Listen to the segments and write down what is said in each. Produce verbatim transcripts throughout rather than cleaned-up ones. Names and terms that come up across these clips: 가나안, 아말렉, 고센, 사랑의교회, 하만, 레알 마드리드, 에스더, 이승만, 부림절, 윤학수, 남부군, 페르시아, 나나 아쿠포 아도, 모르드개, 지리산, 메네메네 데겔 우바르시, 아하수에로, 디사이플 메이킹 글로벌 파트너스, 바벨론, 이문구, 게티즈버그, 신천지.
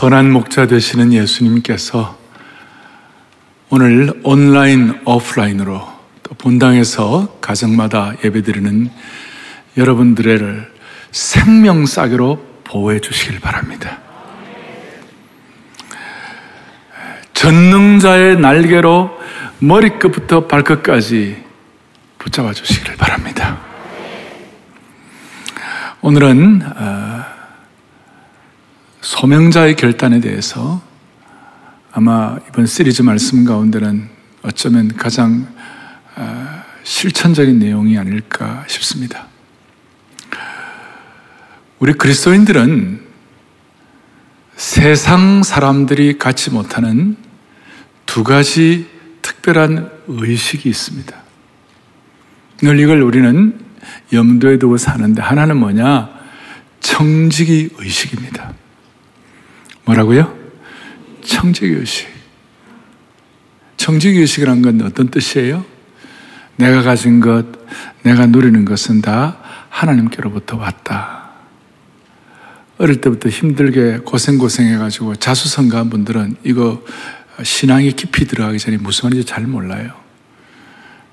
선한 목자 되시는 예수님께서 오늘 온라인, 오프라인으로 또 본당에서 가정마다 예배드리는 여러분들을 생명싸개로 보호해 주시길 바랍니다. 전능자의 날개로 머리끝부터 발끝까지 붙잡아 주시길 바랍니다. 오늘은 소명자의 결단에 대해서 아마 이번 시리즈 말씀 가운데는 어쩌면 가장 실천적인 내용이 아닐까 싶습니다. 우리 그리스도인들은 세상 사람들이 갖지 못하는 두 가지 특별한 의식이 있습니다. 늘 이걸 우리는 염두에 두고 사는데, 하나는 뭐냐? 청지기 의식입니다. 뭐라고요? 청지기 의식. 청지기 의식이란 건 어떤 뜻이에요? 내가 가진 것, 내가 누리는 것은 다 하나님께로부터 왔다. 어릴 때부터 힘들게 고생고생해가지고 자수성가한 분들은 이거 신앙이 깊이 들어가기 전에 무슨 말인지 잘 몰라요.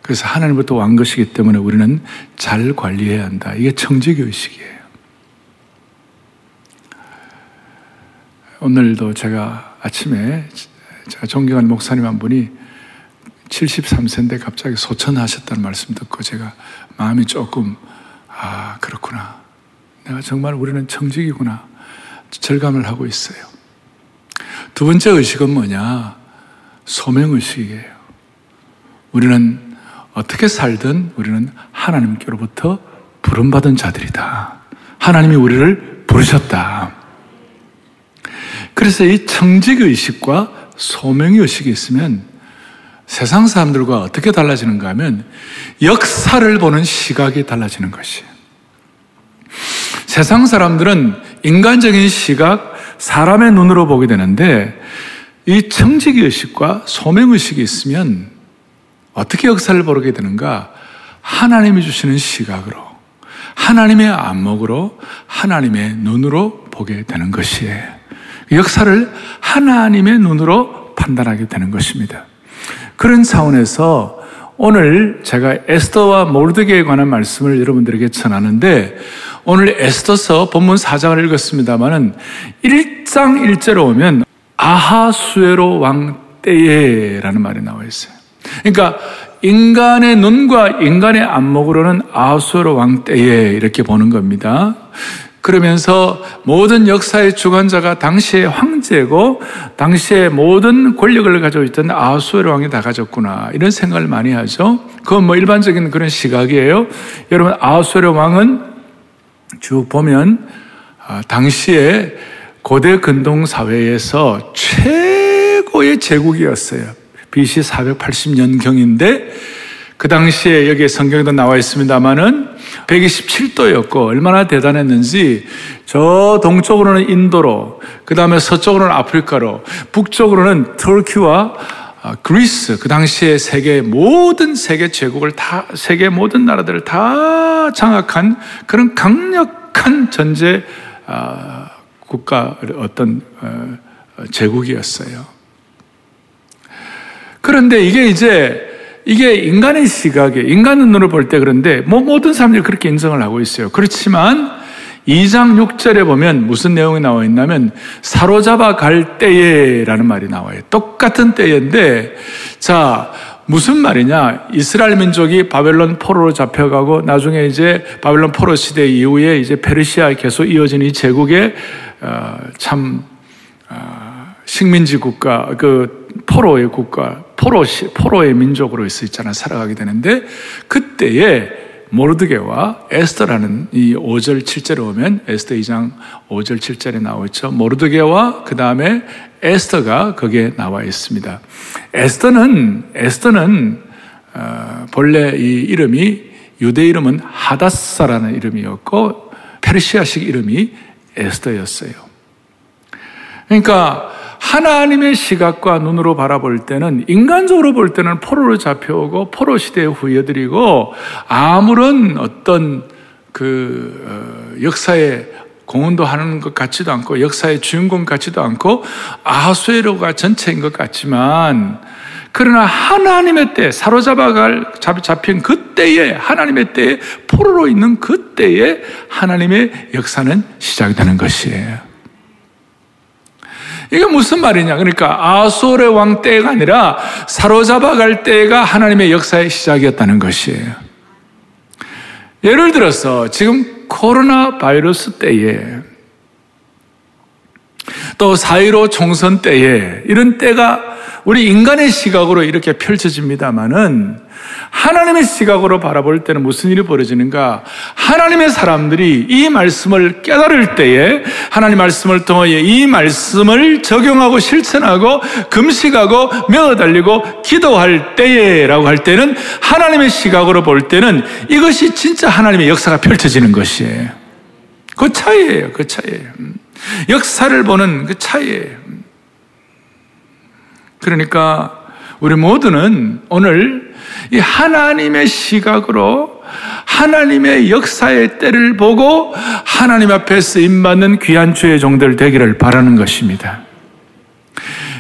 그래서 하나님부터 온 것이기 때문에 우리는 잘 관리해야 한다. 이게 청지기 의식이에요. 오늘도 제가 아침에 제가 존경하는 목사님 한 분이 칠십삼 세인데 갑자기 소천하셨다는 말씀 듣고 제가 마음이 조금, 아, 그렇구나. 내가 정말 우리는 청지기구나. 절감을 하고 있어요. 두 번째 의식은 뭐냐? 소명의식이에요. 우리는 어떻게 살든 우리는 하나님께로부터 부름받은 자들이다. 하나님이 우리를 부르셨다. 그래서 이 청지기의식과 소명의식이 있으면 세상 사람들과 어떻게 달라지는가 하면 역사를 보는 시각이 달라지는 것이에요. 세상 사람들은 인간적인 시각, 사람의 눈으로 보게 되는데 이 청지기의식과 소명의식이 있으면 어떻게 역사를 보게 되는가? 하나님이 주시는 시각으로, 하나님의 안목으로, 하나님의 눈으로 보게 되는 것이에요. 역사를 하나님의 눈으로 판단하게 되는 것입니다. 그런 차원에서 오늘 제가 에스더와 모르드개에 관한 말씀을 여러분들에게 전하는데, 오늘 에스더서 본문 사 장을 읽었습니다만은 일 장 일 절로 오면 아하수에로 왕 때에라는 말이 나와 있어요. 그러니까 인간의 눈과 인간의 안목으로는 아하수에로 왕 때에 이렇게 보는 겁니다. 그러면서 모든 역사의 주관자가 당시의 황제고 당시의 모든 권력을 가지고 있던 아하수에로 왕이 다 가졌구나, 이런 생각을 많이 하죠. 그건 뭐 일반적인 그런 시각이에요. 여러분, 아하수에로 왕은 쭉 보면 당시에 고대 근동사회에서 최고의 제국이었어요. 비씨 사백팔십 년경인데 그 당시에 여기 성경에도 나와 있습니다만은 백이십칠 도였고 얼마나 대단했는지, 저 동쪽으로는 인도로, 그 다음에 서쪽으로는 아프리카로, 북쪽으로는 터키와 그리스, 그 당시에 세계 모든 세계 제국을 다, 세계 모든 나라들을 다 장악한 그런 강력한 전제 어, 국가, 어떤 어, 제국이었어요. 그런데 이게 이제 이게 인간의 시각에, 인간 눈으로 볼 때, 그런데 뭐 모든 사람들이 그렇게 인정을 하고 있어요. 그렇지만 이 장 육 절에 보면 무슨 내용이 나와 있냐면 사로잡아 갈 때에라는 말이 나와요. 똑같은 때인데, 자, 무슨 말이냐? 이스라엘 민족이 바벨론 포로로 잡혀가고 나중에 이제 바벨론 포로 시대 이후에 이제 페르시아에 계속 이어진 이 제국의 어, 참 어, 식민지 국가, 그 포로의 국가, 포로, 포로의 민족으로 있잖아, 살아가게 되는데, 그때에 모르드개와 에스더라는 이 오 절 칠 절에 보면, 에스더 이 장 오 절 칠 절에 나오죠. 모르드개와 그 다음에 에스더가 거기에 나와 있습니다. 에스더는, 에스더는, 어, 본래 이 이름이, 유대 이름은 하다사라는 이름이었고, 페르시아식 이름이 에스더였어요. 그러니까, 하나님의 시각과 눈으로 바라볼 때는, 인간적으로 볼 때는 포로로 잡혀오고 포로 시대에 후예들이고 아무런 어떤 그 역사의 공헌도 하는 것 같지도 않고 역사의 주인공 같지도 않고 아하수에로가 전체인 것 같지만, 그러나 하나님의 때 사로잡아갈 잡힌 그때에, 하나님의 때에 포로로 있는 그때에 하나님의 역사는 시작되는 것이에요. 이게 무슨 말이냐? 그러니까 아하수에로 왕 때가 아니라 사로잡아갈 때가 하나님의 역사의 시작이었다는 것이에요. 예를 들어서 지금 코로나 바이러스 때에, 또 사 일오 총선 때에, 이런 때가 우리 인간의 시각으로 이렇게 펼쳐집니다만은 하나님의 시각으로 바라볼 때는 무슨 일이 벌어지는가? 하나님의 사람들이 이 말씀을 깨달을 때에, 하나님 말씀을 통해 이 말씀을 적용하고 실천하고 금식하고 매어달리고 기도할 때에 라고 할 때는, 하나님의 시각으로 볼 때는 이것이 진짜 하나님의 역사가 펼쳐지는 것이에요. 그 차이예요. 그 차이예요. 역사를 보는 그 차이예요. 그러니까 우리 모두는 오늘 이 하나님의 시각으로 하나님의 역사의 때를 보고 하나님 앞에 쓰임받는 귀한 주의 종들 되기를 바라는 것입니다.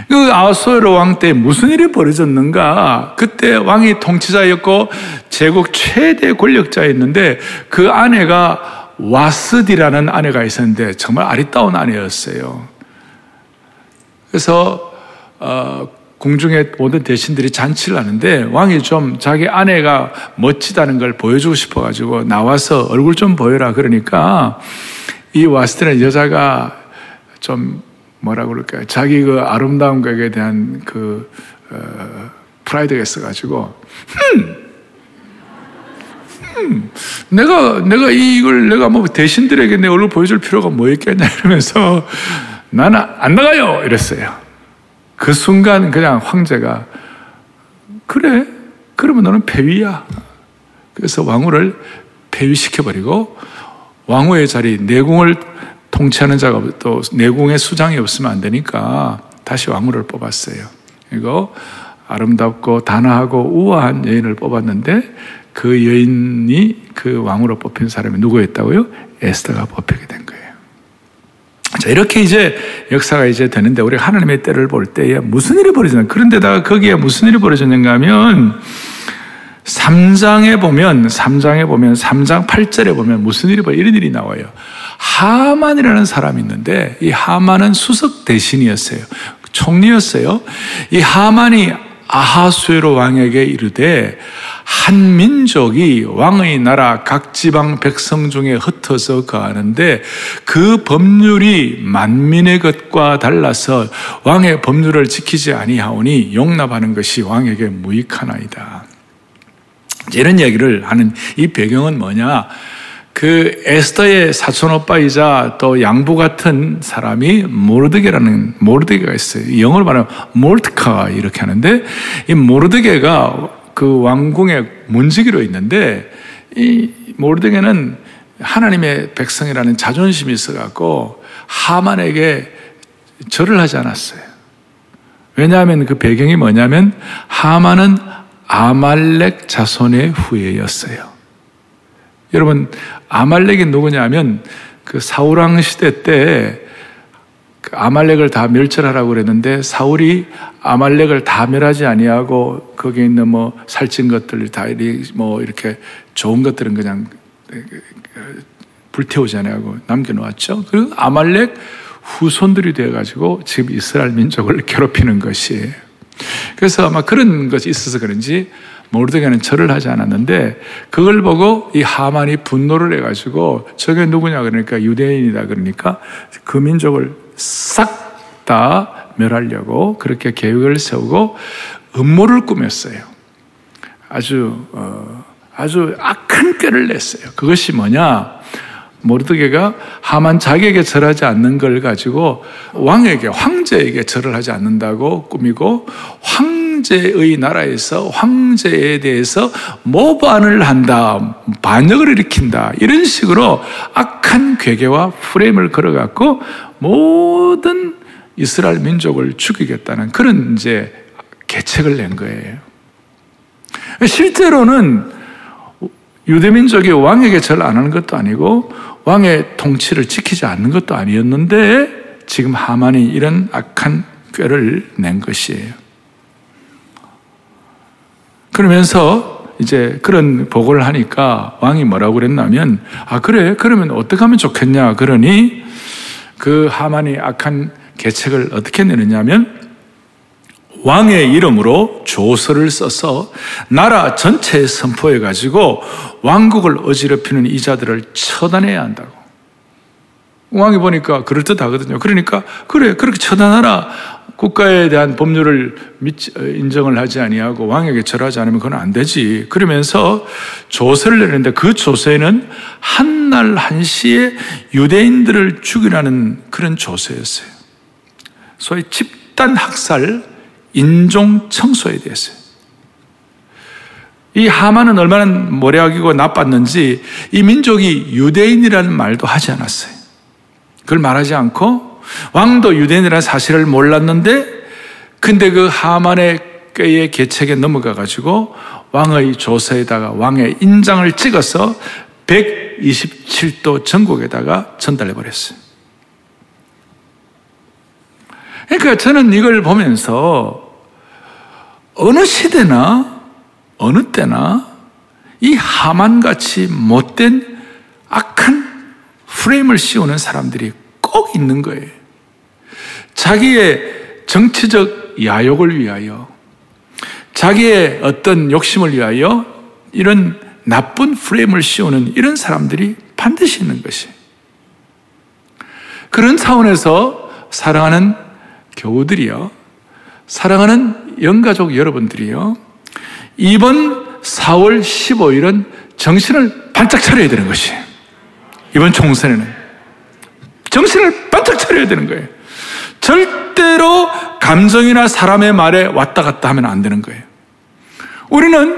그 아하수에로 왕 때 무슨 일이 벌어졌는가? 그때 왕이 통치자였고 제국 최대 권력자였는데, 그 아내가 와스디라는 아내가 있었는데 정말 아리따운 아내였어요. 그래서 어, 궁중의 모든 대신들이 잔치를 하는데 왕이 좀 자기 아내가 멋지다는 걸 보여주고 싶어가지고 나와서 얼굴 좀 보여라 그러니까, 이 와스디라는 여자가 좀 뭐라 그럴까요? 자기 그 아름다운 것에 대한 그 어, 프라이드가 있어가지고 흠! 음, 내가 내가 이걸 내가 뭐 대신들에게 내 얼굴 보여줄 필요가 뭐 있겠냐 이러면서 나는 안 나가요 이랬어요. 그 순간 그냥 황제가, 그래? 그러면 너는 폐위야. 그래서 왕후를 폐위시켜버리고, 왕후의 자리, 내궁을 통치하는 자가, 또 내궁의 수장이 없으면 안 되니까 다시 왕후를 뽑았어요. 그리고 아름답고 단아하고 우아한 여인을 뽑았는데, 그 여인이 그 왕후로 뽑힌 사람이 누구였다고요? 에스더가 뽑히게 된 거예요. 자, 이렇게 이제 역사가 이제 되는데, 우리 하나님의 때를 볼 때에 무슨 일이 벌어지는가? 그런데다가 거기에 무슨 일이 벌어지는가 하면, 삼 장에 보면, 삼 장에 보면, 삼 장 팔 절에 보면 무슨 일이 벌어지는, 이런 일이 나와요. 하만이라는 사람이 있는데, 이 하만은 수석 대신이었어요. 총리였어요. 이 하만이 아하수에로 왕에게 이르되, 한 민족이 왕의 나라 각 지방 백성 중에 흩어서 거하는데 그 법률이 만민의 것과 달라서 왕의 법률을 지키지 아니하오니 용납하는 것이 왕에게 무익하나이다. 이런 얘기를 하는 이 배경은 뭐냐? 그 에스더의 사촌오빠이자 또 양부 같은 사람이 모르드개라는, 모르드개가 있어요. 영어로 말하면 몰트카 이렇게 하는데, 이 모르드개가 그 왕궁의 문지기로 있는데, 이 모르드개는 하나님의 백성이라는 자존심이 있어갖고 하만에게 절을 하지 않았어요. 왜냐하면 그 배경이 뭐냐면, 하만은 아말렉 자손의 후예였어요. 여러분, 아말렉이 누구냐면 그 사울왕 시대 때 아말렉을 다 멸절하라고 그랬는데, 사울이 아말렉을 다 멸하지 아니하고 거기에 있는 뭐 살찐 것들 다 뭐 이렇게 좋은 것들은 그냥 불태우지 아니하고 남겨놓았죠. 그리고 아말렉 후손들이 되어가지고 지금 이스라엘 민족을 괴롭히는 것이에요. 그래서 아마 그런 것이 있어서 그런지 모르드개는 절을 하지 않았는데, 그걸 보고 이 하만이 분노를 해가지고, 저게 누구냐 그러니까 유대인이다 그러니까 그 민족을 싹 다 멸하려고 그렇게 계획을 세우고 음모를 꾸몄어요. 아주 어, 아주 악한 꾀를 냈어요. 그것이 뭐냐? 모르드개가 하만 자기에게 절하지 않는 걸 가지고 왕에게, 황제에게 절을 하지 않는다고 꾸미고, 황 황제의 나라에서 황제에 대해서 모반을 한다, 반역을 일으킨다, 이런 식으로 악한 괴계와 프레임을 걸어갖고 모든 이스라엘 민족을 죽이겠다는 그런 이제 계책을 낸 거예요. 실제로는 유대민족이 왕에게 절 안 하는 것도 아니고 왕의 통치를 지키지 않는 것도 아니었는데 지금 하만이 이런 악한 꾀를 낸 것이에요. 그러면서 이제 그런 보고를 하니까 왕이 뭐라고 그랬냐면, 아 그래? 그러면 어떻게 하면 좋겠냐? 그러니 그 하만이 악한 계책을 어떻게 내느냐면 왕의 이름으로 조서를 써서 나라 전체에 선포해가지고 왕국을 어지럽히는 이 자들을 처단해야 한다고. 왕이 보니까 그럴듯하거든요. 그러니까 그래 그렇게 처단하라. 국가에 대한 법률을 인정을 하지 아니하고 왕에게 절하지 않으면 그건 안 되지. 그러면서 조서를 내는데 그 조서에는 한날 한시에 유대인들을 죽이라는 그런 조서였어요. 소위 집단학살, 인종청소에 대해서. 이 하만은 얼마나 모략이고 나빴는지 이 민족이 유대인이라는 말도 하지 않았어요. 그걸 말하지 않고 왕도 유대인이라는 사실을 몰랐는데, 근데 그 하만의 꾀의 계책에 넘어가 가지고 왕의 조서에다가 왕의 인장을 찍어서 백이십칠 도 전국에다가 전달해 버렸어요. 그러니까 저는 이걸 보면서 어느 시대나 어느 때나 이 하만같이 못된 악한 프레임을 씌우는 사람들이 꼭 있는 거예요. 자기의 정치적 야욕을 위하여, 자기의 어떤 욕심을 위하여 이런 나쁜 프레임을 씌우는 이런 사람들이 반드시 있는 것이에요. 그런 차원에서 사랑하는 교우들이요, 사랑하는 영가족 여러분들이요, 이번 사월 십오일은 정신을 반짝 차려야 되는 것이에요. 이번 총선에는 정신을 반짝 차려야 되는 거예요. 절대로 감정이나 사람의 말에 왔다 갔다 하면 안 되는 거예요. 우리는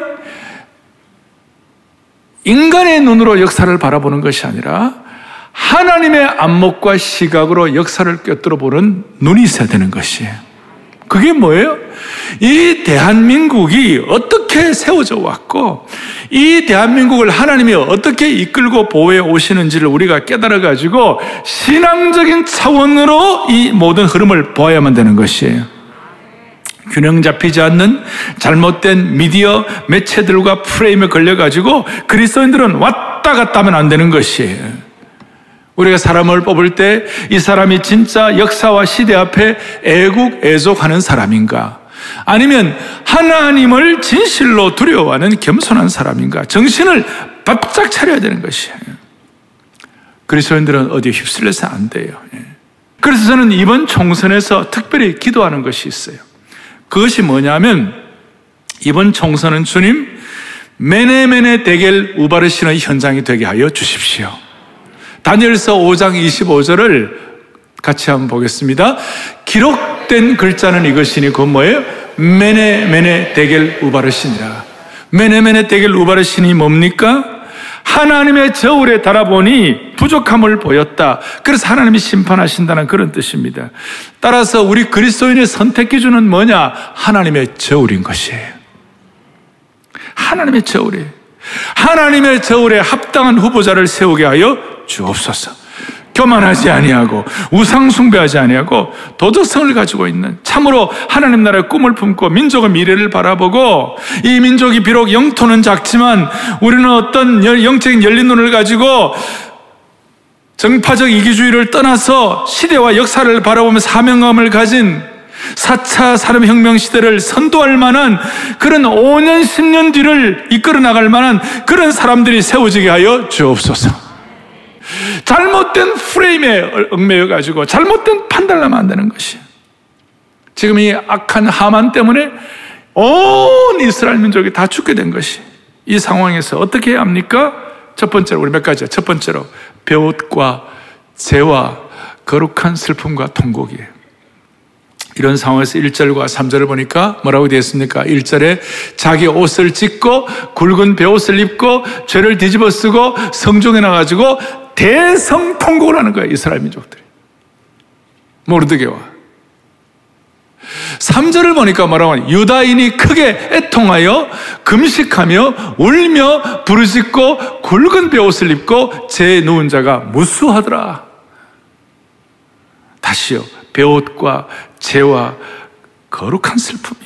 인간의 눈으로 역사를 바라보는 것이 아니라 하나님의 안목과 시각으로 역사를 꿰뚫어 보는 눈이 있어야 되는 것이에요. 그게 뭐예요? 이 대한민국이 어떻게 세워져 왔고 이 대한민국을 하나님이 어떻게 이끌고 보호해 오시는지를 우리가 깨달아가지고 신앙적인 차원으로 이 모든 흐름을 보아야만 되는 것이에요. 균형 잡히지 않는 잘못된 미디어 매체들과 프레임에 걸려가지고 그리스도인들은 왔다 갔다 하면 안 되는 것이에요. 우리가 사람을 뽑을 때 이 사람이 진짜 역사와 시대 앞에 애국, 애족하는 사람인가? 아니면 하나님을 진실로 두려워하는 겸손한 사람인가? 정신을 바짝 차려야 되는 것이에요. 그리스도인들은 어디에 휩쓸려서 안 돼요. 그래서 저는 이번 총선에서 특별히 기도하는 것이 있어요. 그것이 뭐냐면, 이번 총선은 주님 매네매네 대결 우바르시는 현장이 되게 하여 주십시오. 다니엘서 오장 이십오절을 같이 한번 보겠습니다. 기록된 글자는 이것이니, 그건 뭐예요? 메네메네 데겔 우바르시니라. 메네메네 데겔 우바르시니 뭡니까? 하나님의 저울에 달아보니 부족함을 보였다. 그래서 하나님이 심판하신다는 그런 뜻입니다. 따라서 우리 그리스도인의 선택 기준은 뭐냐? 하나님의 저울인 것이에요. 하나님의 저울이에요. 하나님의 저울에 합당한 후보자를 세우게 하여 주옵소서. 교만하지 아니하고 우상 숭배하지 아니하고 도덕성을 가지고 있는, 참으로 하나님 나라의 꿈을 품고 민족의 미래를 바라보고, 이 민족이 비록 영토는 작지만 우리는 어떤 영적인 열린 눈을 가지고 정파적 이기주의를 떠나서 시대와 역사를 바라보며 사명감을 가진 사 차 산업혁명 시대를 선도할 만한 그런 오 년 십 년 뒤를 이끌어 나갈 만한 그런 사람들이 세워지게 하여 주옵소서. 잘못된 프레임에 얽매여가지고 잘못된 판단을 하면 안 되는 것이에요. 지금 이 악한 하만 때문에 온 이스라엘 민족이 다 죽게 된 것이. 이 상황에서 어떻게 해야 합니까? 첫 번째로 우리 몇 가지야. 첫 번째로 배옷과 죄와 거룩한 슬픔과 통곡이에요. 이런 상황에서 일절과 삼절을 보니까 뭐라고 되어 있습니까? 일절에 자기 옷을 찢고 굵은 배옷을 입고 죄를 뒤집어 쓰고 성중에 나가지고 대성 통곡을 하는 거예요. 이스라엘 민족들이. 모르드개와 삼 절을 보니까 뭐라고 하냐? 유다인이 크게 애통하여 금식하며 울며 부르짖고 굵은 베옷을 입고 재에 누운 자가 무수하더라. 다시요, 베옷과 재와 거룩한 슬픔이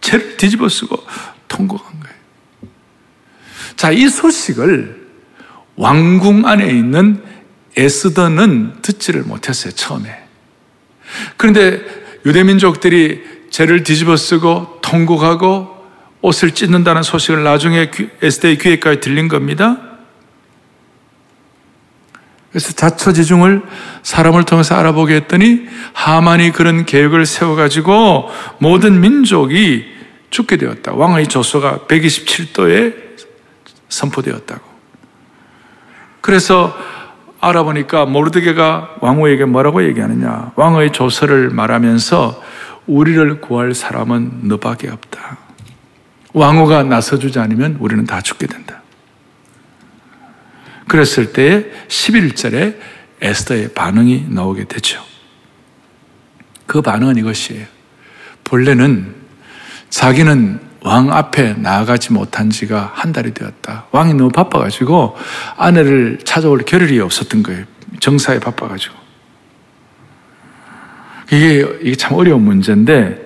죄를 뒤집어 쓰고 통곡한 거예요. 자, 이 소식을 왕궁 안에 있는 에스더는 듣지를 못했어요, 처음에. 그런데 유대민족들이 죄를 뒤집어 쓰고 통곡하고 옷을 찢는다는 소식을 나중에 에스더의 귀에까지 들린 겁니다. 그래서 자초지종을 사람을 통해서 알아보게 했더니 하만이 그런 계획을 세워가지고 모든 민족이 죽게 되었다. 왕의 조서가 백이십칠 도에 선포되었다고. 그래서 알아보니까 모르드개가 왕후에게 뭐라고 얘기하느냐, 왕의 조서를 말하면서 우리를 구할 사람은 너밖에 없다. 왕후가 나서주지 않으면 우리는 다 죽게 된다. 그랬을 때에 십일 절에 에스더의 반응이 나오게 되죠. 그 반응은 이것이에요. 본래는 자기는 왕 앞에 나아가지 못한 지가 한 달이 되었다. 왕이 너무 바빠가지고 아내를 찾아올 겨를이 없었던 거예요. 정사에 바빠가지고. 이게, 이게 참 어려운 문제인데,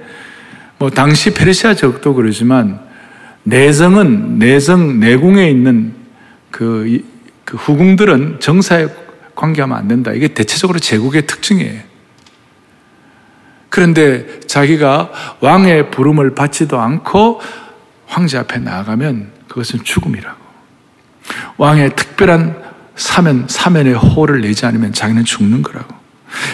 뭐, 당시 페르시아 적도 그러지만, 내정은, 내정, 내궁에 있는 그, 그 후궁들은 정사에 관계하면 안 된다. 이게 대체적으로 제국의 특징이에요. 그런데 자기가 왕의 부름을 받지도 않고 황제 앞에 나아가면 그것은 죽음이라고. 왕의 특별한 사면, 사면의 호를 내지 않으면 자기는 죽는 거라고.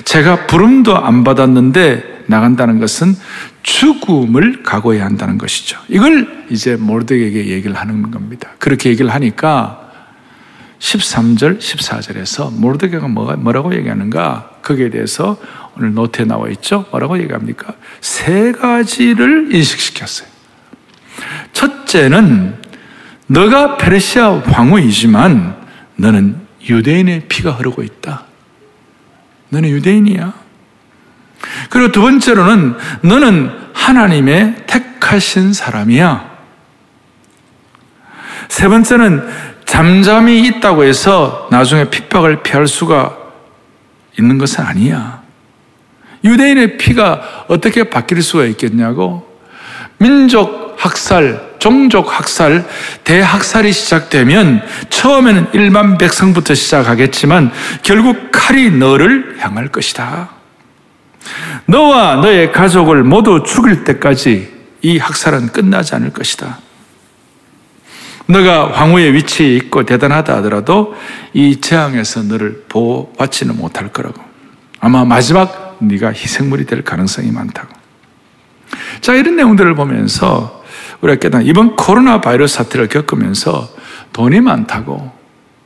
제가 부름도 안 받았는데 나간다는 것은 죽음을 각오해야 한다는 것이죠. 이걸 이제 모르드개에게 얘기를 하는 겁니다. 그렇게 얘기를 하니까 십삼 절, 십사 절에서 모르드개가 뭐라고 얘기하는가? 거기에 대해서 오늘 노트에 나와 있죠? 뭐라고 얘기합니까? 세 가지를 인식시켰어요. 첫째는 너가 페르시아 왕후이지만 너는 유대인의 피가 흐르고 있다. 너는 유대인이야. 그리고 두 번째로는 너는 하나님의 택하신 사람이야. 세 번째는 잠잠히 있다고 해서 나중에 핍박을 피할 수가 있는 것은 아니야. 유대인의 피가 어떻게 바뀔 수가 있겠냐고. 민족 학살, 종족 학살, 대학살이 시작되면 처음에는 일반 백성부터 시작하겠지만 결국 칼이 너를 향할 것이다. 너와 너의 가족을 모두 죽일 때까지 이 학살은 끝나지 않을 것이다. 너가 황후의 위치에 있고 대단하다 하더라도 이 재앙에서 너를 보호받지는 못할 거라고. 아마 마지막 네가 희생물이 될 가능성이 많다고. 자, 이런 내용들을 보면서 우리가 깨달은, 이번 코로나 바이러스 사태를 겪으면서 돈이 많다고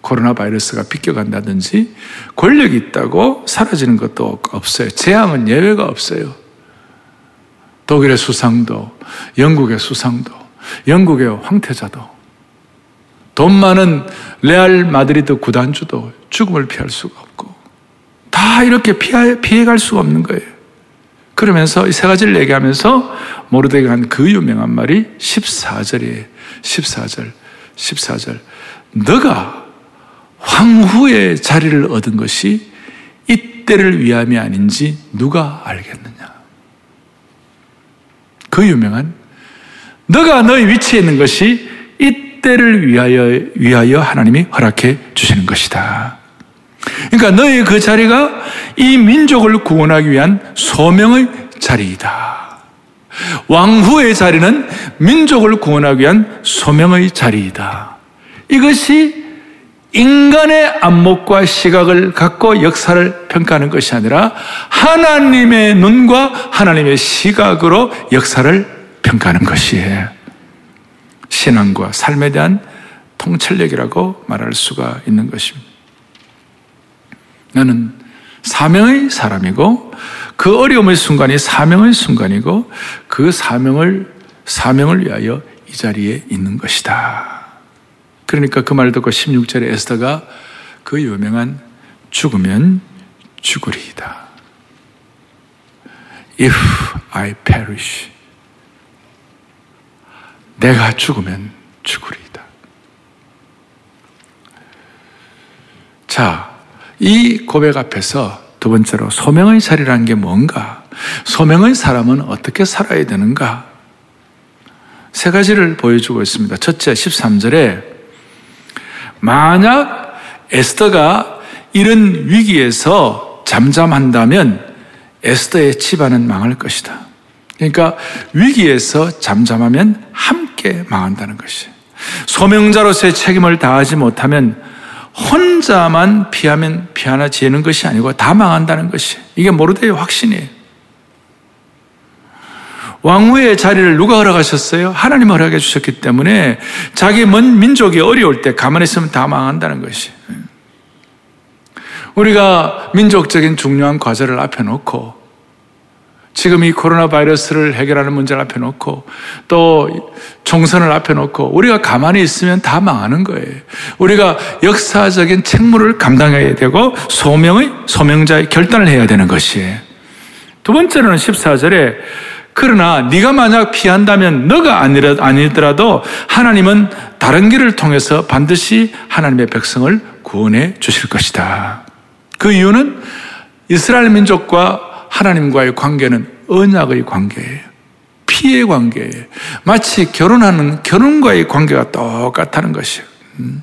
코로나 바이러스가 비껴간다든지 권력이 있다고 사라지는 것도 없어요. 재앙은 예외가 없어요. 독일의 수상도, 영국의 수상도, 영국의 황태자도, 돈 많은 레알 마드리드 구단주도 죽음을 피할 수가 없고, 다 이렇게 피해, 피해갈 수가 없는 거예요. 그러면서 이 세 가지를 얘기하면서 모르드개가 한 그 유명한 말이 십사 절이에요. 십사 절, 십사 절. 너가 황후의 자리를 얻은 것이 이때를 위함이 아닌지 누가 알겠느냐. 그 유명한, 너가 너의 위치에 있는 것이 이 때를 위하여, 위하여 하나님이 허락해 주시는 것이다. 그러니까 너의 그 자리가 이 민족을 구원하기 위한 소명의 자리이다. 왕후의 자리는 민족을 구원하기 위한 소명의 자리이다. 이것이 인간의 안목과 시각을 갖고 역사를 평가하는 것이 아니라 하나님의 눈과 하나님의 시각으로 역사를 평가하는 것이에요. 신앙과 삶에 대한 통찰력이라고 말할 수가 있는 것입니다. 나는 사명의 사람이고, 그 어려움의 순간이 사명의 순간이고, 그 사명을 사명을 위하여 이 자리에 있는 것이다. 그러니까 그 말을 듣고 십육 절에 에스더가 그 유명한 죽으면 죽으리이다. If I perish. 내가 죽으면 죽으리이다. 자, 이 고백 앞에서 두 번째로 소명의 자리라는 게 뭔가? 소명의 사람은 어떻게 살아야 되는가? 세 가지를 보여주고 있습니다. 첫째, 십삼 절에 만약 에스더가 이런 위기에서 잠잠한다면 에스더의 집안은 망할 것이다. 그러니까 위기에서 잠잠하면 함께 망한다는 것이, 소명자로서의 책임을 다하지 못하면 혼자만 피하면 피하나 지는 것이 아니고 다 망한다는 것이, 이게 모르드개의 확신이에요. 왕후의 자리를 누가 허락하셨어요? 하나님 허락해 주셨기 때문에 자기 먼 민족이 어려울 때 가만히 있으면 다 망한다는 것이, 우리가 민족적인 중요한 과제를 앞에 놓고 지금 이 코로나 바이러스를 해결하는 문제를 앞에 놓고 또 총선을 앞에 놓고 우리가 가만히 있으면 다 망하는 거예요. 우리가 역사적인 책무를 감당해야 되고 소명의, 소명자의 결단을 해야 되는 것이에요. 두 번째로는 십사 절에 그러나 네가 만약 피한다면 너가 아니더라도 하나님은 다른 길을 통해서 반드시 하나님의 백성을 구원해 주실 것이다. 그 이유는 이스라엘 민족과 하나님과의 관계는 언약의 관계예요. 피의 관계예요. 마치 결혼하는 결혼과의 관계가 똑같다는 것이에요. 음.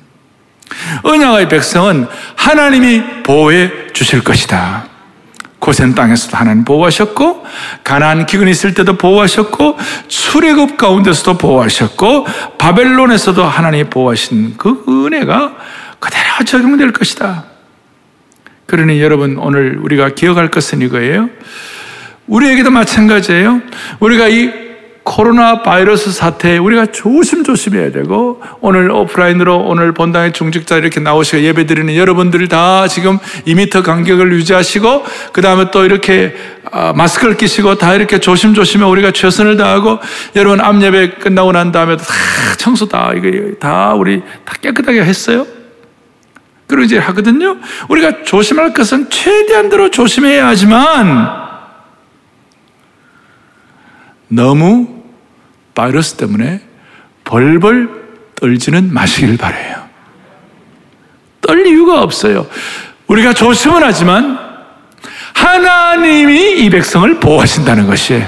언약의 백성은 하나님이 보호해 주실 것이다. 고센 땅에서도 하나님 보호하셨고, 가나안 기근이 있을 때도 보호하셨고, 출애굽 가운데서도 보호하셨고, 바벨론에서도 하나님이 보호하신 그 은혜가 그대로 적용될 것이다. 그러니 여러분, 오늘 우리가 기억할 것은 이거예요. 우리에게도 마찬가지예요. 우리가 이 코로나 바이러스 사태에 우리가 조심조심해야 되고, 오늘 오프라인으로 오늘 본당의 중직자 이렇게 나오시고 예배드리는 여러분들이 다 지금 이 미터 간격을 유지하시고, 그 다음에 또 이렇게 마스크를 끼시고 다 이렇게 조심조심해 우리가 최선을 다하고, 여러분 암예배 끝나고 난 다음에 다 청소 다 이거 다 우리 다 깨끗하게 했어요. 그리고 이제 하거든요. 우리가 조심할 것은 최대한대로 조심해야 하지만 너무 바이러스 때문에 벌벌 떨지는 마시길 바라요. 떨 이유가 없어요. 우리가 조심은 하지만 하나님이 이 백성을 보호하신다는 것이에요.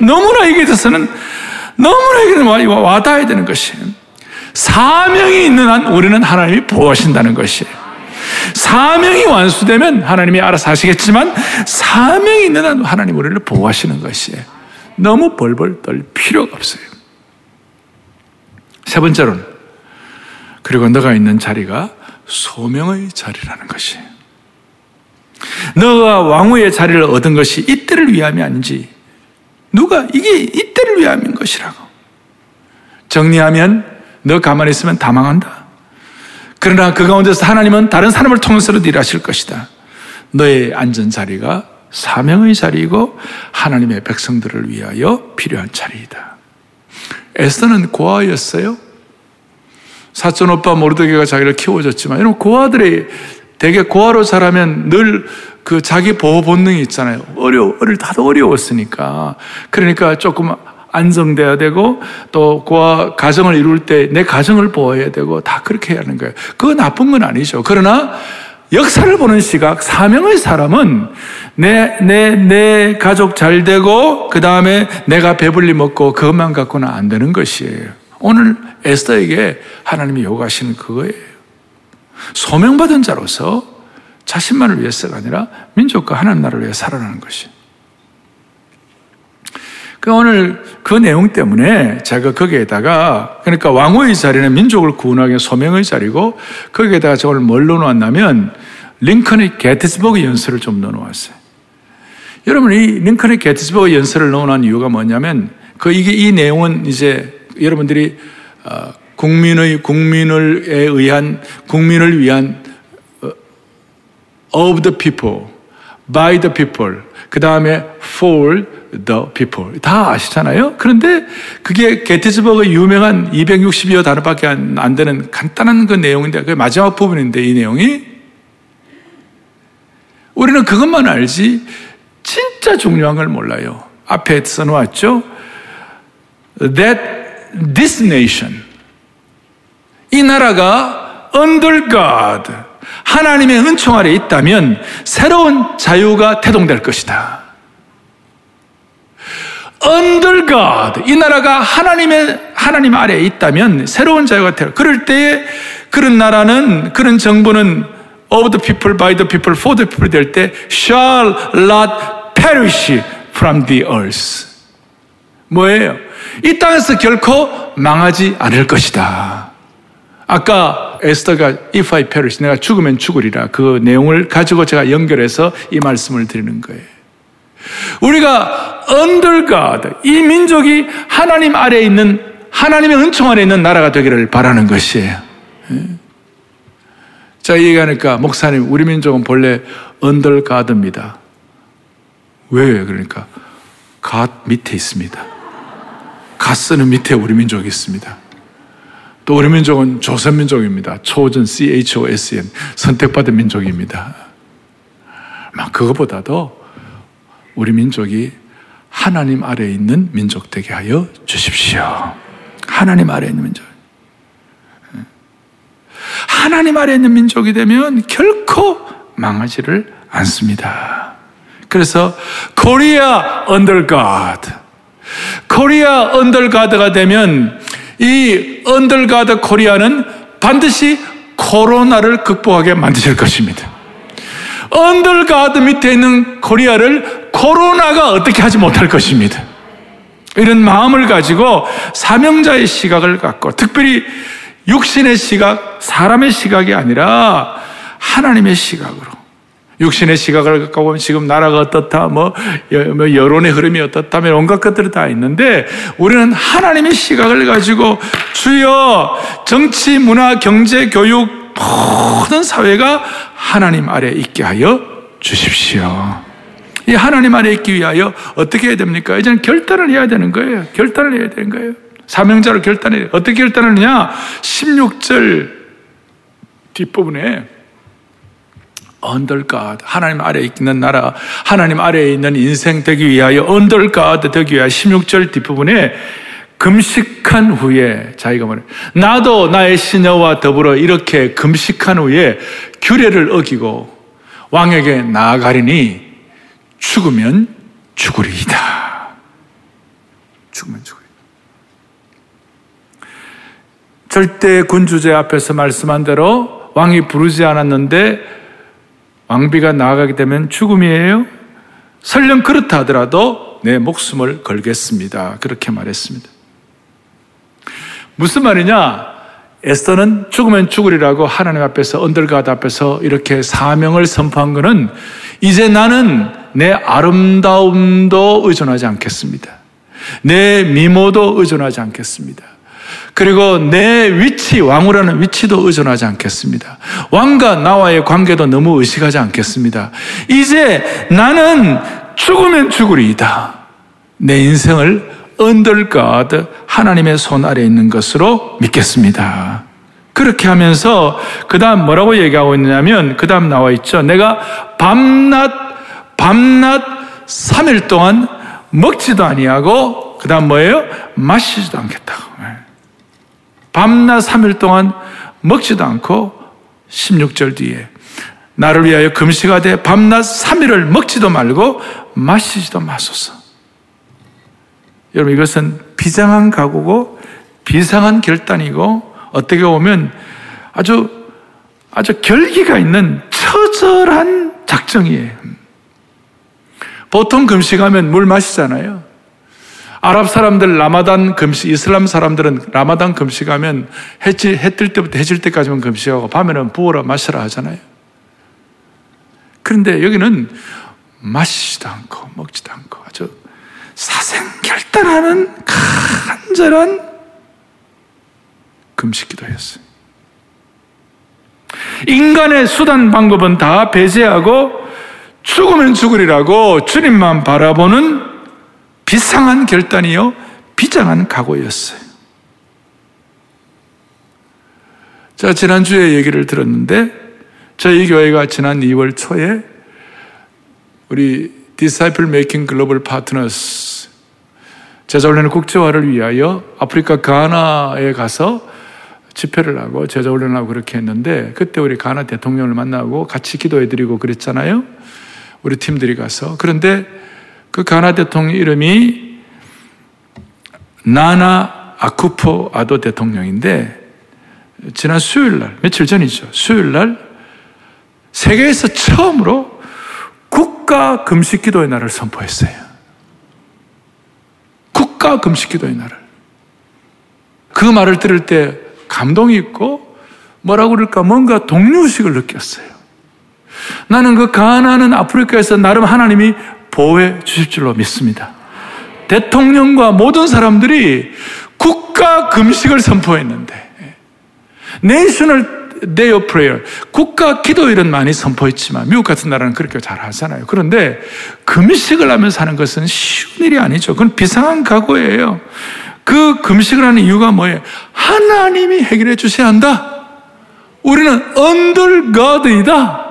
너무나 이게 대해서는 너무나 이게 와닿아야 되는 것이에요. 사명이 있는 한 우리는 하나님이 보호하신다는 것이에요. 사명이 완수되면 하나님이 알아서 하시겠지만 사명이 있는 한 하나님 우리를 보호하시는 것이에요. 너무 벌벌 떨 필요가 없어요. 세 번째로는 그리고 너가 있는 자리가 소명의 자리라는 것이에요. 너가 왕후의 자리를 얻은 것이 이때를 위함이 아닌지, 누가 이게 이때를 위함인 것이라고 정리하면 너 가만히 있으면 다 망한다. 그러나 그 가운데서 하나님은 다른 사람을 통해서도 일하실 것이다. 너의 앉은 자리가 사명의 자리이고 하나님의 백성들을 위하여 필요한 자리이다. 에스더는 고아였어요. 사촌 오빠 모르드개가 자기를 키워줬지만, 이런 고아들이 되게 고아로 자라면 늘 그 자기 보호 본능이 있잖아요. 어려 어릴 다들 어려웠으니까. 그러니까 조금 안정돼야 되고, 또 고아 가정을 이룰 때 내 가정을 보호해야 되고, 다 그렇게 해야 하는 거예요. 그건 나쁜 건 아니죠. 그러나 역사를 보는 시각, 사명의 사람은 내, 내, 내 가족 잘 되고 그 다음에 내가 배불리 먹고 그것만 갖고는 안 되는 것이에요. 오늘 에스더에게 하나님이 요구하시는 그거예요. 소명받은 자로서 자신만을 위해서가 아니라 민족과 하나님 나라를 위해 살아나는 것이에요. 오늘 그 내용 때문에 제가 거기에다가, 그러니까 왕후의 자리는 민족을 구원하기 위한 소명의 자리고, 거기에다가 제가 오늘 뭘 넣어놓았냐면 링컨의 게티즈버그 연설을 좀 넣어놓았어요. 여러분, 이 링컨의 게티즈버그 연설을 넣어놓은 이유가 뭐냐면, 그 이게 이 내용은 이제 여러분들이 국민의 국민을 의한 국민을 위한 of the people, by the people, 그 다음에 for the people. 다 아시잖아요? 그런데 그게 게티즈버그의 유명한 이백육십여 단어밖에 안, 안 되는 간단한 그 내용인데, 그 마지막 부분인데, 이 내용이 우리는 그것만 알지 진짜 중요한 걸 몰라요. 앞에 써놓았죠. That this nation, 이 나라가 under God, 하나님의 은총 아래 있다면 새로운 자유가 태동될 것이다. Under God, 이 나라가 하나님의, 하나님 아래에 있다면 새로운 자유가 태어나. 그럴 때에 그런 나라는, 그런 정부는 of the people, by the people, for the people 될 때 shall not perish from the earth. 뭐예요? 이 땅에서 결코 망하지 않을 것이다. 아까 에스더가 if I perish, 내가 죽으면 죽으리라, 그 내용을 가지고 제가 연결해서 이 말씀을 드리는 거예요. 우리가 under God, 이 민족이 하나님 아래에 있는, 하나님의 은총 아래에 있는 나라가 되기를 바라는 것이에요. 자, 얘기하니까 목사님, 우리 민족은 본래 under God입니다. 왜? 그러니까 God 밑에 있습니다. God는 밑에 우리 민족이 있습니다. 또 우리 민족은 조선 민족입니다. chosen, C H O S E N, 선택받은 민족입니다. 막 그거보다도 우리 민족이 하나님 아래에 있는 민족 되게 하여 주십시오. 하나님 아래에 있는 민족. 하나님 아래에 있는 민족이 되면 결코 망하지를 않습니다. 그래서 Korea under God, Korea under God가 되면 이 under God 코리아는 반드시 코로나를 극복하게 만드실 것입니다. under God 밑에 있는 코리아를 코로나가 어떻게 하지 못할 것입니다. 이런 마음을 가지고 사명자의 시각을 갖고, 특별히 육신의 시각, 사람의 시각이 아니라 하나님의 시각으로, 육신의 시각을 갖고 보면 지금 나라가 어떻다, 뭐 여론의 흐름이 어떻다면 온갖 것들이 다 있는데, 우리는 하나님의 시각을 가지고 주여 정치, 문화, 경제, 교육 모든 사회가 하나님 아래 있게 하여 주십시오. 이 하나님 아래 있기 위하여 어떻게 해야 됩니까? 이제는 결단을 해야 되는 거예요. 결단을 해야 되는 거예요. 사명자로 결단해요. 어떻게 결단을 하냐? 십육 절 뒷부분에 under God, 하나님 아래에 있는 나라, 하나님 아래에 있는 인생 되기 위하여, under God 되기 위하여 십육 절 뒷부분에 금식한 후에, 자기가 말해 나도 나의 시녀와 더불어 이렇게 금식한 후에 규례를 어기고 왕에게 나아가리니 죽으면 죽으리이다. 죽으면 죽으리이다. 절대 군주제 앞에서 말씀한 대로 왕이 부르지 않았는데 왕비가 나아가게 되면 죽음이에요. 설령 그렇다 하더라도 내 목숨을 걸겠습니다. 그렇게 말했습니다. 무슨 말이냐? 에스더는 죽으면 죽으리라고 하나님 앞에서, 언덜가드 앞에서 이렇게 사명을 선포한 것은, 이제 나는 내 아름다움도 의존하지 않겠습니다. 내 미모도 의존하지 않겠습니다. 그리고 내 위치, 왕후라는 위치도 의존하지 않겠습니다. 왕과 나와의 관계도 너무 의식하지 않겠습니다. 이제 나는 죽으면 죽으리이다. 내 인생을 under God, 하나님의 손 아래에 있는 것으로 믿겠습니다. 그렇게 하면서 그 다음 뭐라고 얘기하고 있냐면, 그 다음 나와 있죠. 내가 밤낮 밤낮 삼 일 동안 먹지도 아니하고, 그 다음 뭐예요? 마시지도 않겠다고. 밤낮 삼 일 동안 먹지도 않고, 십육 절 뒤에 나를 위하여 금식하되 밤낮 삼 일을 먹지도 말고 마시지도 마소서. 여러분, 이것은 비장한 각오고 비상한 결단이고, 어떻게 보면 아주 아주 결기가 있는 처절한 작정이에요. 보통 금식하면 물 마시잖아요. 아랍 사람들 라마단 금식, 이슬람 사람들은 라마단 금식하면 해 뜰 때부터 해 질 때까지만 금식하고 밤에는 부어라 마시라 하잖아요. 그런데 여기는 마시지도 않고 먹지도 않고 아주 사생결단하는 간절한 금식기도였어요. 인간의 수단 방법은 다 배제하고 죽으면 죽으리라고 주님만 바라보는 비상한 결단이요, 비장한 각오였어요. 자, 지난주에 얘기를 들었는데, 저희 교회가 지난 이월 초에 우리 디사이플 메이킹 글로벌 파트너스 제자훈련의 국제화를 위하여 아프리카 가나에 가서 집회를 하고 제자훈련을 하고 그렇게 했는데, 그때 우리 가나 대통령을 만나고 같이 기도해드리고 그랬잖아요. 우리 팀들이 가서. 그런데 그 가나 대통령 이름이 나나 아쿠포 아도 대통령인데, 지난 수요일날, 며칠 전이죠. 수요일날 세계에서 처음으로 국가 금식기도의 날을 선포했어요. 국가 금식기도의 날을. 그 말을 들을 때 감동이 있고 뭐라고 그럴까, 뭔가 동료의식을 느꼈어요. 나는 그 가나는 아프리카에서 나름 하나님이 보호해 주실 줄로 믿습니다. 대통령과 모든 사람들이 국가 금식을 선포했는데, 내셔널 데이 오브 프레이어, 국가 기도일은 많이 선포했지만 미국 같은 나라는 그렇게 잘 하잖아요. 그런데 금식을 하면서 하는 것은 쉬운 일이 아니죠. 그건 비상한 각오예요. 그 금식을 하는 이유가 뭐예요? 하나님이 해결해 주셔야 한다. 우리는 under God이다.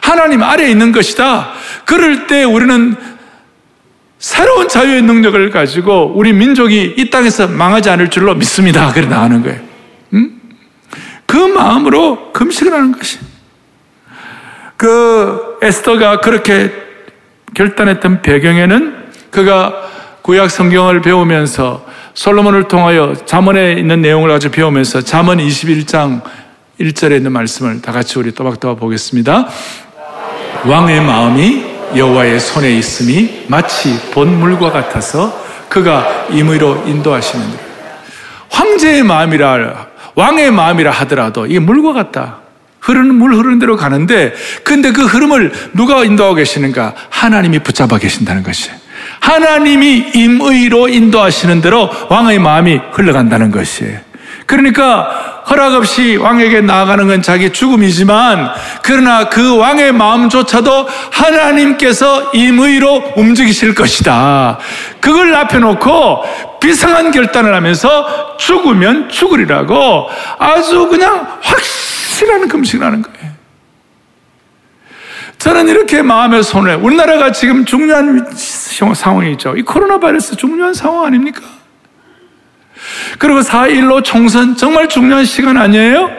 하나님 아래에 있는 것이다. 그럴 때 우리는 새로운 자유의 능력을 가지고 우리 민족이 이 땅에서 망하지 않을 줄로 믿습니다. 그래 나가는 거예요. 음? 그 마음으로 금식을 하는 것이. 그 에스더가 그렇게 결단했던 배경에는, 그가 구약 성경을 배우면서 솔로몬을 통하여 잠언에 있는 내용을 아주 배우면서 잠언 이십일 장 일 절에 있는 말씀을 다 같이 우리 또박또박 보겠습니다. 왕의 마음이 여호와의 손에 있음이 마치 본물과 같아서 그가 임의로 인도하시는데, 황제의 마음이라, 왕의 마음이라 하더라도 이게 물과 같다. 흐르는 물 흐르는 대로 가는데, 근데 그 흐름을 누가 인도하고 계시는가? 하나님이 붙잡아 계신다는 것이에요. 하나님이 임의로 인도하시는 대로 왕의 마음이 흘러간다는 것이에요. 그러니까 허락 없이 왕에게 나아가는 건 자기 죽음이지만, 그러나 그 왕의 마음조차도 하나님께서 임의로 움직이실 것이다. 그걸 앞에 놓고 비상한 결단을 하면서 죽으면 죽으리라고 아주 그냥 확실한 금식을 하는 거예요. 저는 이렇게 마음의 손을, 우리나라가 지금 중요한 상황이죠. 이 코로나 바이러스 중요한 상황 아닙니까? 그리고 사 일오 총선 정말 중요한 시간 아니에요?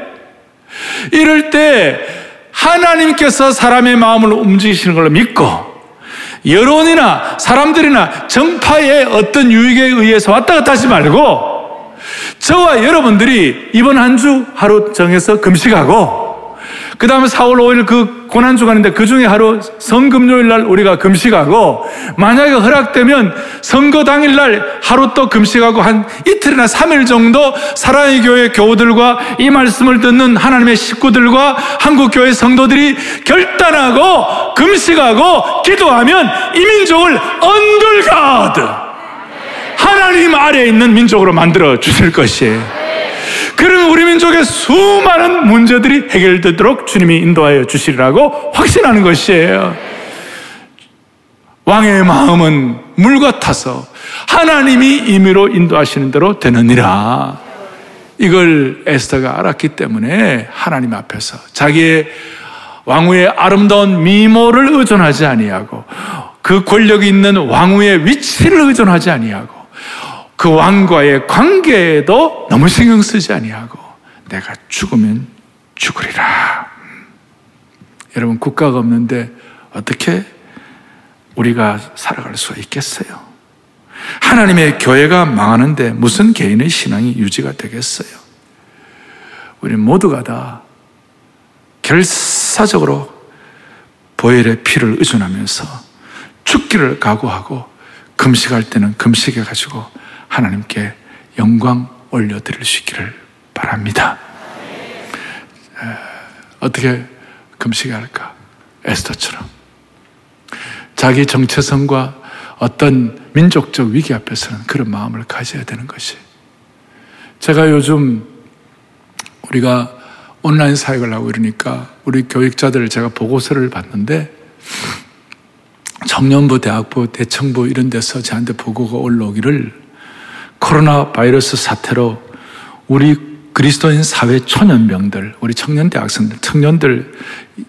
이럴 때 하나님께서 사람의 마음을 움직이시는 걸로 믿고, 여론이나 사람들이나 정파의 어떤 유익에 의해서 왔다 갔다 하지 말고, 저와 여러분들이 이번 한 주 하루 정해서 금식하고, 그 다음에 사월 오일 그 고난주간인데 그 중에 하루 성금요일날 우리가 금식하고, 만약에 허락되면 선거 당일날 하루 또 금식하고, 한 이틀이나 삼 일 정도 사랑의 교회 교우들과 이 말씀을 듣는 하나님의 식구들과 한국교회 성도들이 결단하고 금식하고 기도하면 이 민족을 under God, 하나님 아래에 있는 민족으로 만들어 주실 것이에요. 그런 우리 민족의 수많은 문제들이 해결되도록 주님이 인도하여 주시리라고 확신하는 것이에요. 왕의 마음은 물 같아서 하나님이 임의로 인도하시는 대로 되느니라. 이걸 에스더가 알았기 때문에 하나님 앞에서 자기의 왕후의 아름다운 미모를 의존하지 아니하고, 그 권력이 있는 왕후의 위치를 의존하지 아니하고, 그 왕과의 관계에도 너무 신경 쓰지 아니하고, 내가 죽으면 죽으리라. 여러분, 국가가 없는데 어떻게 우리가 살아갈 수 있겠어요? 하나님의 교회가 망하는데 무슨 개인의 신앙이 유지가 되겠어요? 우리 모두가 다 결사적으로 보혈의 피를 의존하면서 죽기를 각오하고, 금식할 때는 금식해가지고 하나님께 영광 올려드릴 수 있기를 바랍니다. 어떻게 금식해야 할까? 에스더처럼 자기 정체성과 어떤 민족적 위기 앞에서는 그런 마음을 가져야 되는 것이. 제가 요즘 우리가 온라인 사역을 하고 이러니까 우리 교육자들을 제가 보고서를 봤는데, 청년부, 대학부, 대청부 이런 데서 저한테 보고가 올라오기를, 코로나 바이러스 사태로 우리 그리스도인 사회 초년병들, 우리 청년 대학생들, 청년들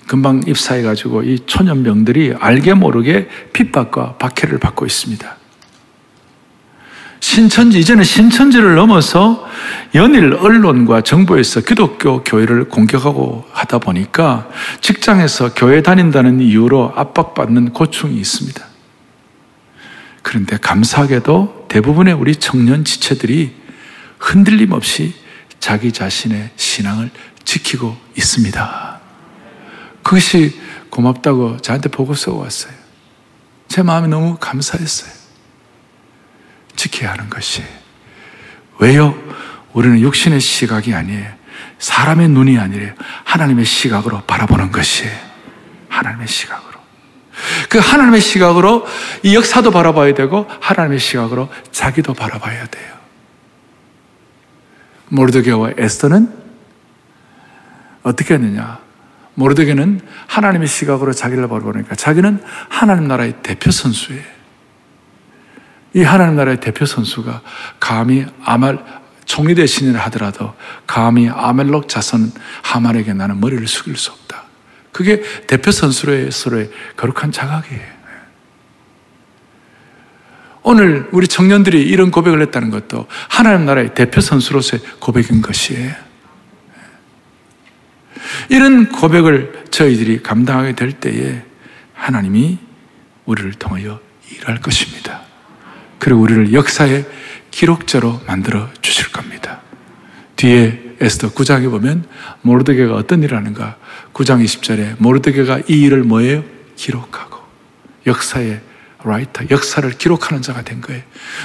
금방 입사해가지고 이 초년병들이 알게 모르게 핍박과 박해를 받고 있습니다. 신천지, 이제는 신천지를 넘어서 연일 언론과 정부에서 기독교 교회를 공격하고 하다 보니까 직장에서 교회 다닌다는 이유로 압박받는 고충이 있습니다. 그런데 감사하게도 대부분의 우리 청년 지체들이 흔들림 없이 자기 자신의 신앙을 지키고 있습니다. 그것이 고맙다고 저한테 보고서 왔어요. 제 마음이 너무 감사했어요. 지켜야 하는 것이. 왜요? 우리는 육신의 시각이 아니에요. 사람의 눈이 아니래요. 하나님의 시각으로 바라보는 것이에요. 하나님의 시각으로. 그 하나님의 시각으로 이 역사도 바라봐야 되고 하나님의 시각으로 자기도 바라봐야 돼요. 모르드개와 에스더는 어떻게 했느냐? 모르드개는 하나님의 시각으로 자기를 바라보니까 자기는 하나님 나라의 대표 선수예요. 이 하나님 나라의 대표 선수가 감히 아말 총리 대신이라 하더라도 감히 아말렉 자손 하만에게 나는 머리를 숙일 수 없다. 그게 대표 선수로의 서로의 거룩한 자각이에요. 오늘 우리 청년들이 이런 고백을 했다는 것도 하나님 나라의 대표 선수로서의 고백인 것이에요. 이런 고백을 저희들이 감당하게 될 때에 하나님이 우리를 통하여 일할 것입니다. 그리고 우리를 역사의 기록자로 만들어 주실 겁니다. 뒤에 에스더 구 장에 보면 모르드개가 어떤 일을 하는가, 구 장 이십 절에 모르드개가 이 일을 뭐예요? 기록하고 역사의 라이터, 역사를 기록하는 자가 된 거예요.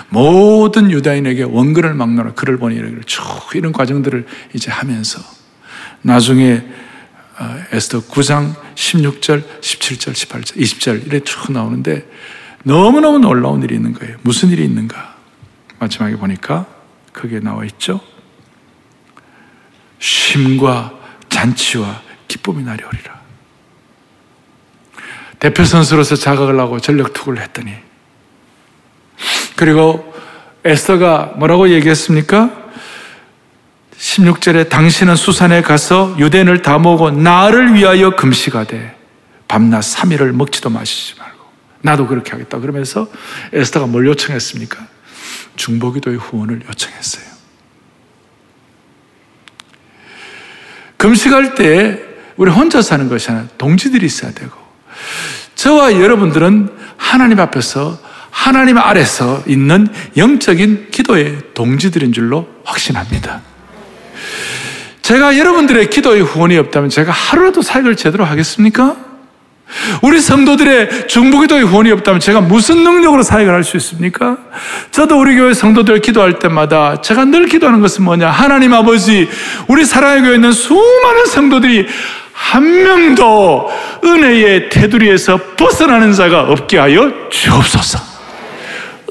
모든 유다인에게 원근을 막론하라, 글을 보니 이런, 쭉 이런 과정들을 이제 하면서 나중에 에스더 구 장 십육 절, 십칠 절, 십팔 절, 이십 절 이렇게 쭉 나오는데 너무너무 놀라운 일이 있는 거예요. 무슨 일이 있는가? 마지막에 보니까 거기에 나와 있죠. 쉼과 잔치와 기쁨이 나려오리라. 대표 선수로서 자각을 하고 전력 투구를 했더니, 그리고 에스더가 뭐라고 얘기했습니까? 십육 절에 당신은 수산에 가서 유대인을 다 모으고 나를 위하여 금식하되 밤낮 삼 일을 먹지도 마시지 말고 나도 그렇게 하겠다. 그러면서 에스더가 뭘 요청했습니까? 중보기도의 후원을 요청했어요. 금식할 때 우리 혼자 사는 것이 아니라 동지들이 있어야 되고, 저와 여러분들은 하나님 앞에서, 하나님 아래서 있는 영적인 기도의 동지들인 줄로 확신합니다. 제가 여러분들의 기도의 후원이 없다면 제가 하루라도 사역을 제대로 하겠습니까? 우리 성도들의 중보기도의 후원이 없다면 제가 무슨 능력으로 사역을 할 수 있습니까? 저도 우리 교회 성도들 기도할 때마다 제가 늘 기도하는 것은 뭐냐? 하나님 아버지, 우리 사랑의 교회에 있는 수많은 성도들이 한 명도 은혜의 테두리에서 벗어나는 자가 없게 하여 주옵소서.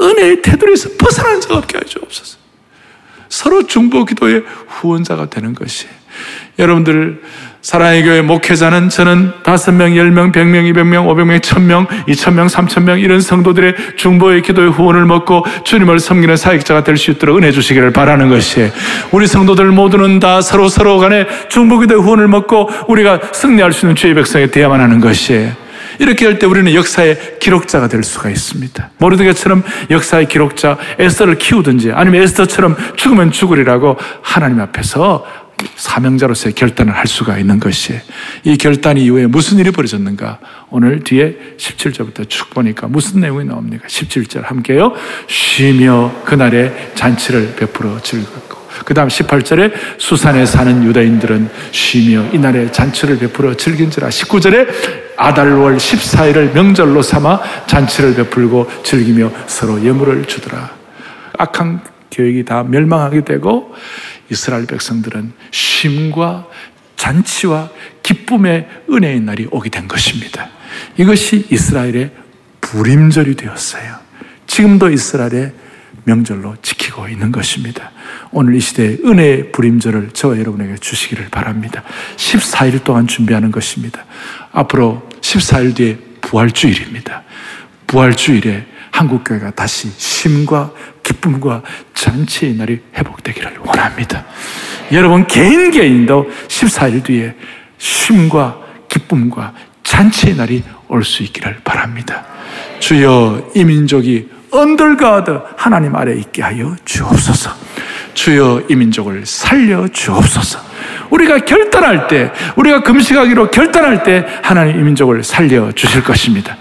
은혜의 테두리에서 벗어나는 자가 없게 하여 주옵소서. 서로 중보기도의 후원자가 되는 것이, 여러분들 사랑의 교회 목회자는 저는 다섯 명, 열 명, 백 명, 이백 명, 오백 명, 천 명, 이천 명, 삼천 명 이런 성도들의 중보의 기도의 후원을 먹고 주님을 섬기는 사역자가 될 수 있도록 은혜 주시기를 바라는 것이에요. 우리 성도들 모두는 다 서로 서로 간에 중보 기도의 후원을 먹고 우리가 승리할 수 있는 주의 백성이 되어야만 하는 것이에요. 이렇게 할 때 우리는 역사의 기록자가 될 수가 있습니다. 모르드개처럼 역사의 기록자, 에스더를 키우든지 아니면 에스더처럼 죽으면 죽으리라고 하나님 앞에서 사명자로서의 결단을 할 수가 있는 것이, 이 결단 이후에 무슨 일이 벌어졌는가? 오늘 뒤에 십칠 절부터 쭉 보니까 무슨 내용이 나옵니까? 십칠 절 함께요. 쉬며 그날에 잔치를 베풀어 즐겁고, 그 다음 십팔 절에 수산에 사는 유다인들은 쉬며 이날에 잔치를 베풀어 즐긴지라. 십구 절에 아달월 십사 일을 명절로 삼아 잔치를 베풀고 즐기며 서로 예물을 주더라. 악한 계획이 다 멸망하게 되고 이스라엘 백성들은 쉼과 잔치와 기쁨의 은혜의 날이 오게 된 것입니다. 이것이 이스라엘의 부림절이 되었어요. 지금도 이스라엘의 명절로 지키고 있는 것입니다. 오늘 이 시대의 은혜의 부림절을 저와 여러분에게 주시기를 바랍니다. 십사 일 동안 준비하는 것입니다. 앞으로 십사 일 뒤에 부활주일입니다. 부활주일에 한국교회가 다시 쉼과 기쁨과 잔치의 날이 회복되기를 원합니다. 여러분 개인 개인도 십사 일 뒤에 쉼과 기쁨과 잔치의 날이 올 수 있기를 바랍니다. 주여, 이 민족이 언더가드 하나님 아래 있게 하여 주옵소서. 주여 이 민족을 살려 주옵소서. 우리가 결단할 때, 우리가 금식하기로 결단할 때 하나님 이 민족을 살려 주실 것입니다.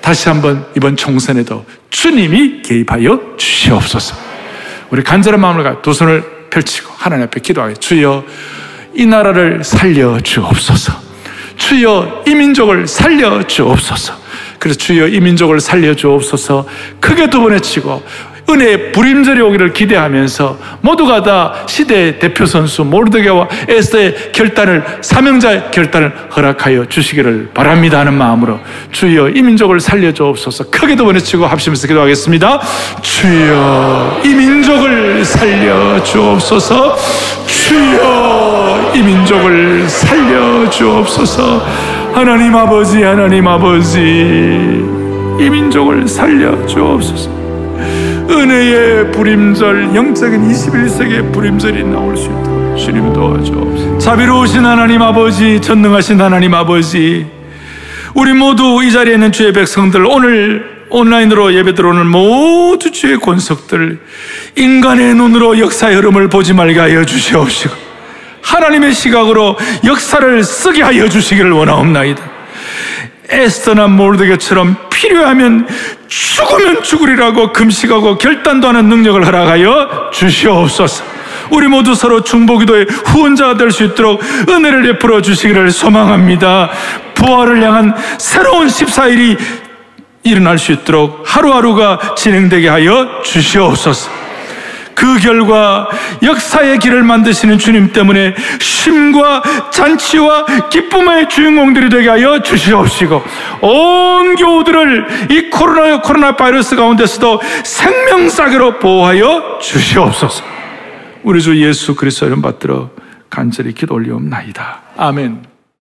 다시 한번 이번 총선에도 주님이 개입하여 주시옵소서. 우리 간절한 마음을 가지고 두 손을 펼치고 하나님 앞에 기도하여 주여 이 나라를 살려 주옵소서. 주여 이 민족을 살려 주옵소서. 그래서 주여 이 민족을 살려 주옵소서. 크게 두 번 외치고 은혜의 부림절이 오기를 기대하면서 모두가 다 시대의 대표 선수 모르드개와 에스더의 결단을, 사명자의 결단을 허락하여 주시기를 바랍니다 하는 마음으로 주여 이 민족을 살려주옵소서 크게 두 번 외치고 합심해서 기도하겠습니다. 주여 이 민족을 살려주옵소서. 주여 이 민족을 살려주옵소서. 하나님 아버지, 하나님 아버지, 이 민족을 살려주옵소서. 은혜의 부림절, 영적인 이십일 세기의 부림절이 나올 수 있도록 주님 도와주옵소서. 자비로우신 하나님 아버지, 전능하신 하나님 아버지, 우리 모두 이 자리에 있는 주의 백성들, 오늘 온라인으로 예배 들어오는 모두 주의 권속들, 인간의 눈으로 역사의 흐름을 보지 말게 하여 주시옵시고 하나님의 시각으로 역사를 쓰게 하여 주시기를 원하옵나이다. 에스더나 모르드개처럼 필요하면 죽으면 죽으리라고 금식하고 결단도 하는 능력을 허락하여 주시옵소서. 우리 모두 서로 중보기도의 후원자가 될 수 있도록 은혜를 베풀어 주시기를 소망합니다. 부활을 향한 새로운 십사 일이 일어날 수 있도록 하루하루가 진행되게 하여 주시옵소서. 그 결과 역사의 길을 만드시는 주님 때문에 쉼과 잔치와 기쁨의 주인공들이 되게 하여 주시옵시고 온 교우들을 이 코로나, 코로나 바이러스 가운데서도 생명사계로 보호하여 주시옵소서. 우리 주 예수 그리스도 이름 받들어 간절히 기도 올리옵나이다. 아멘.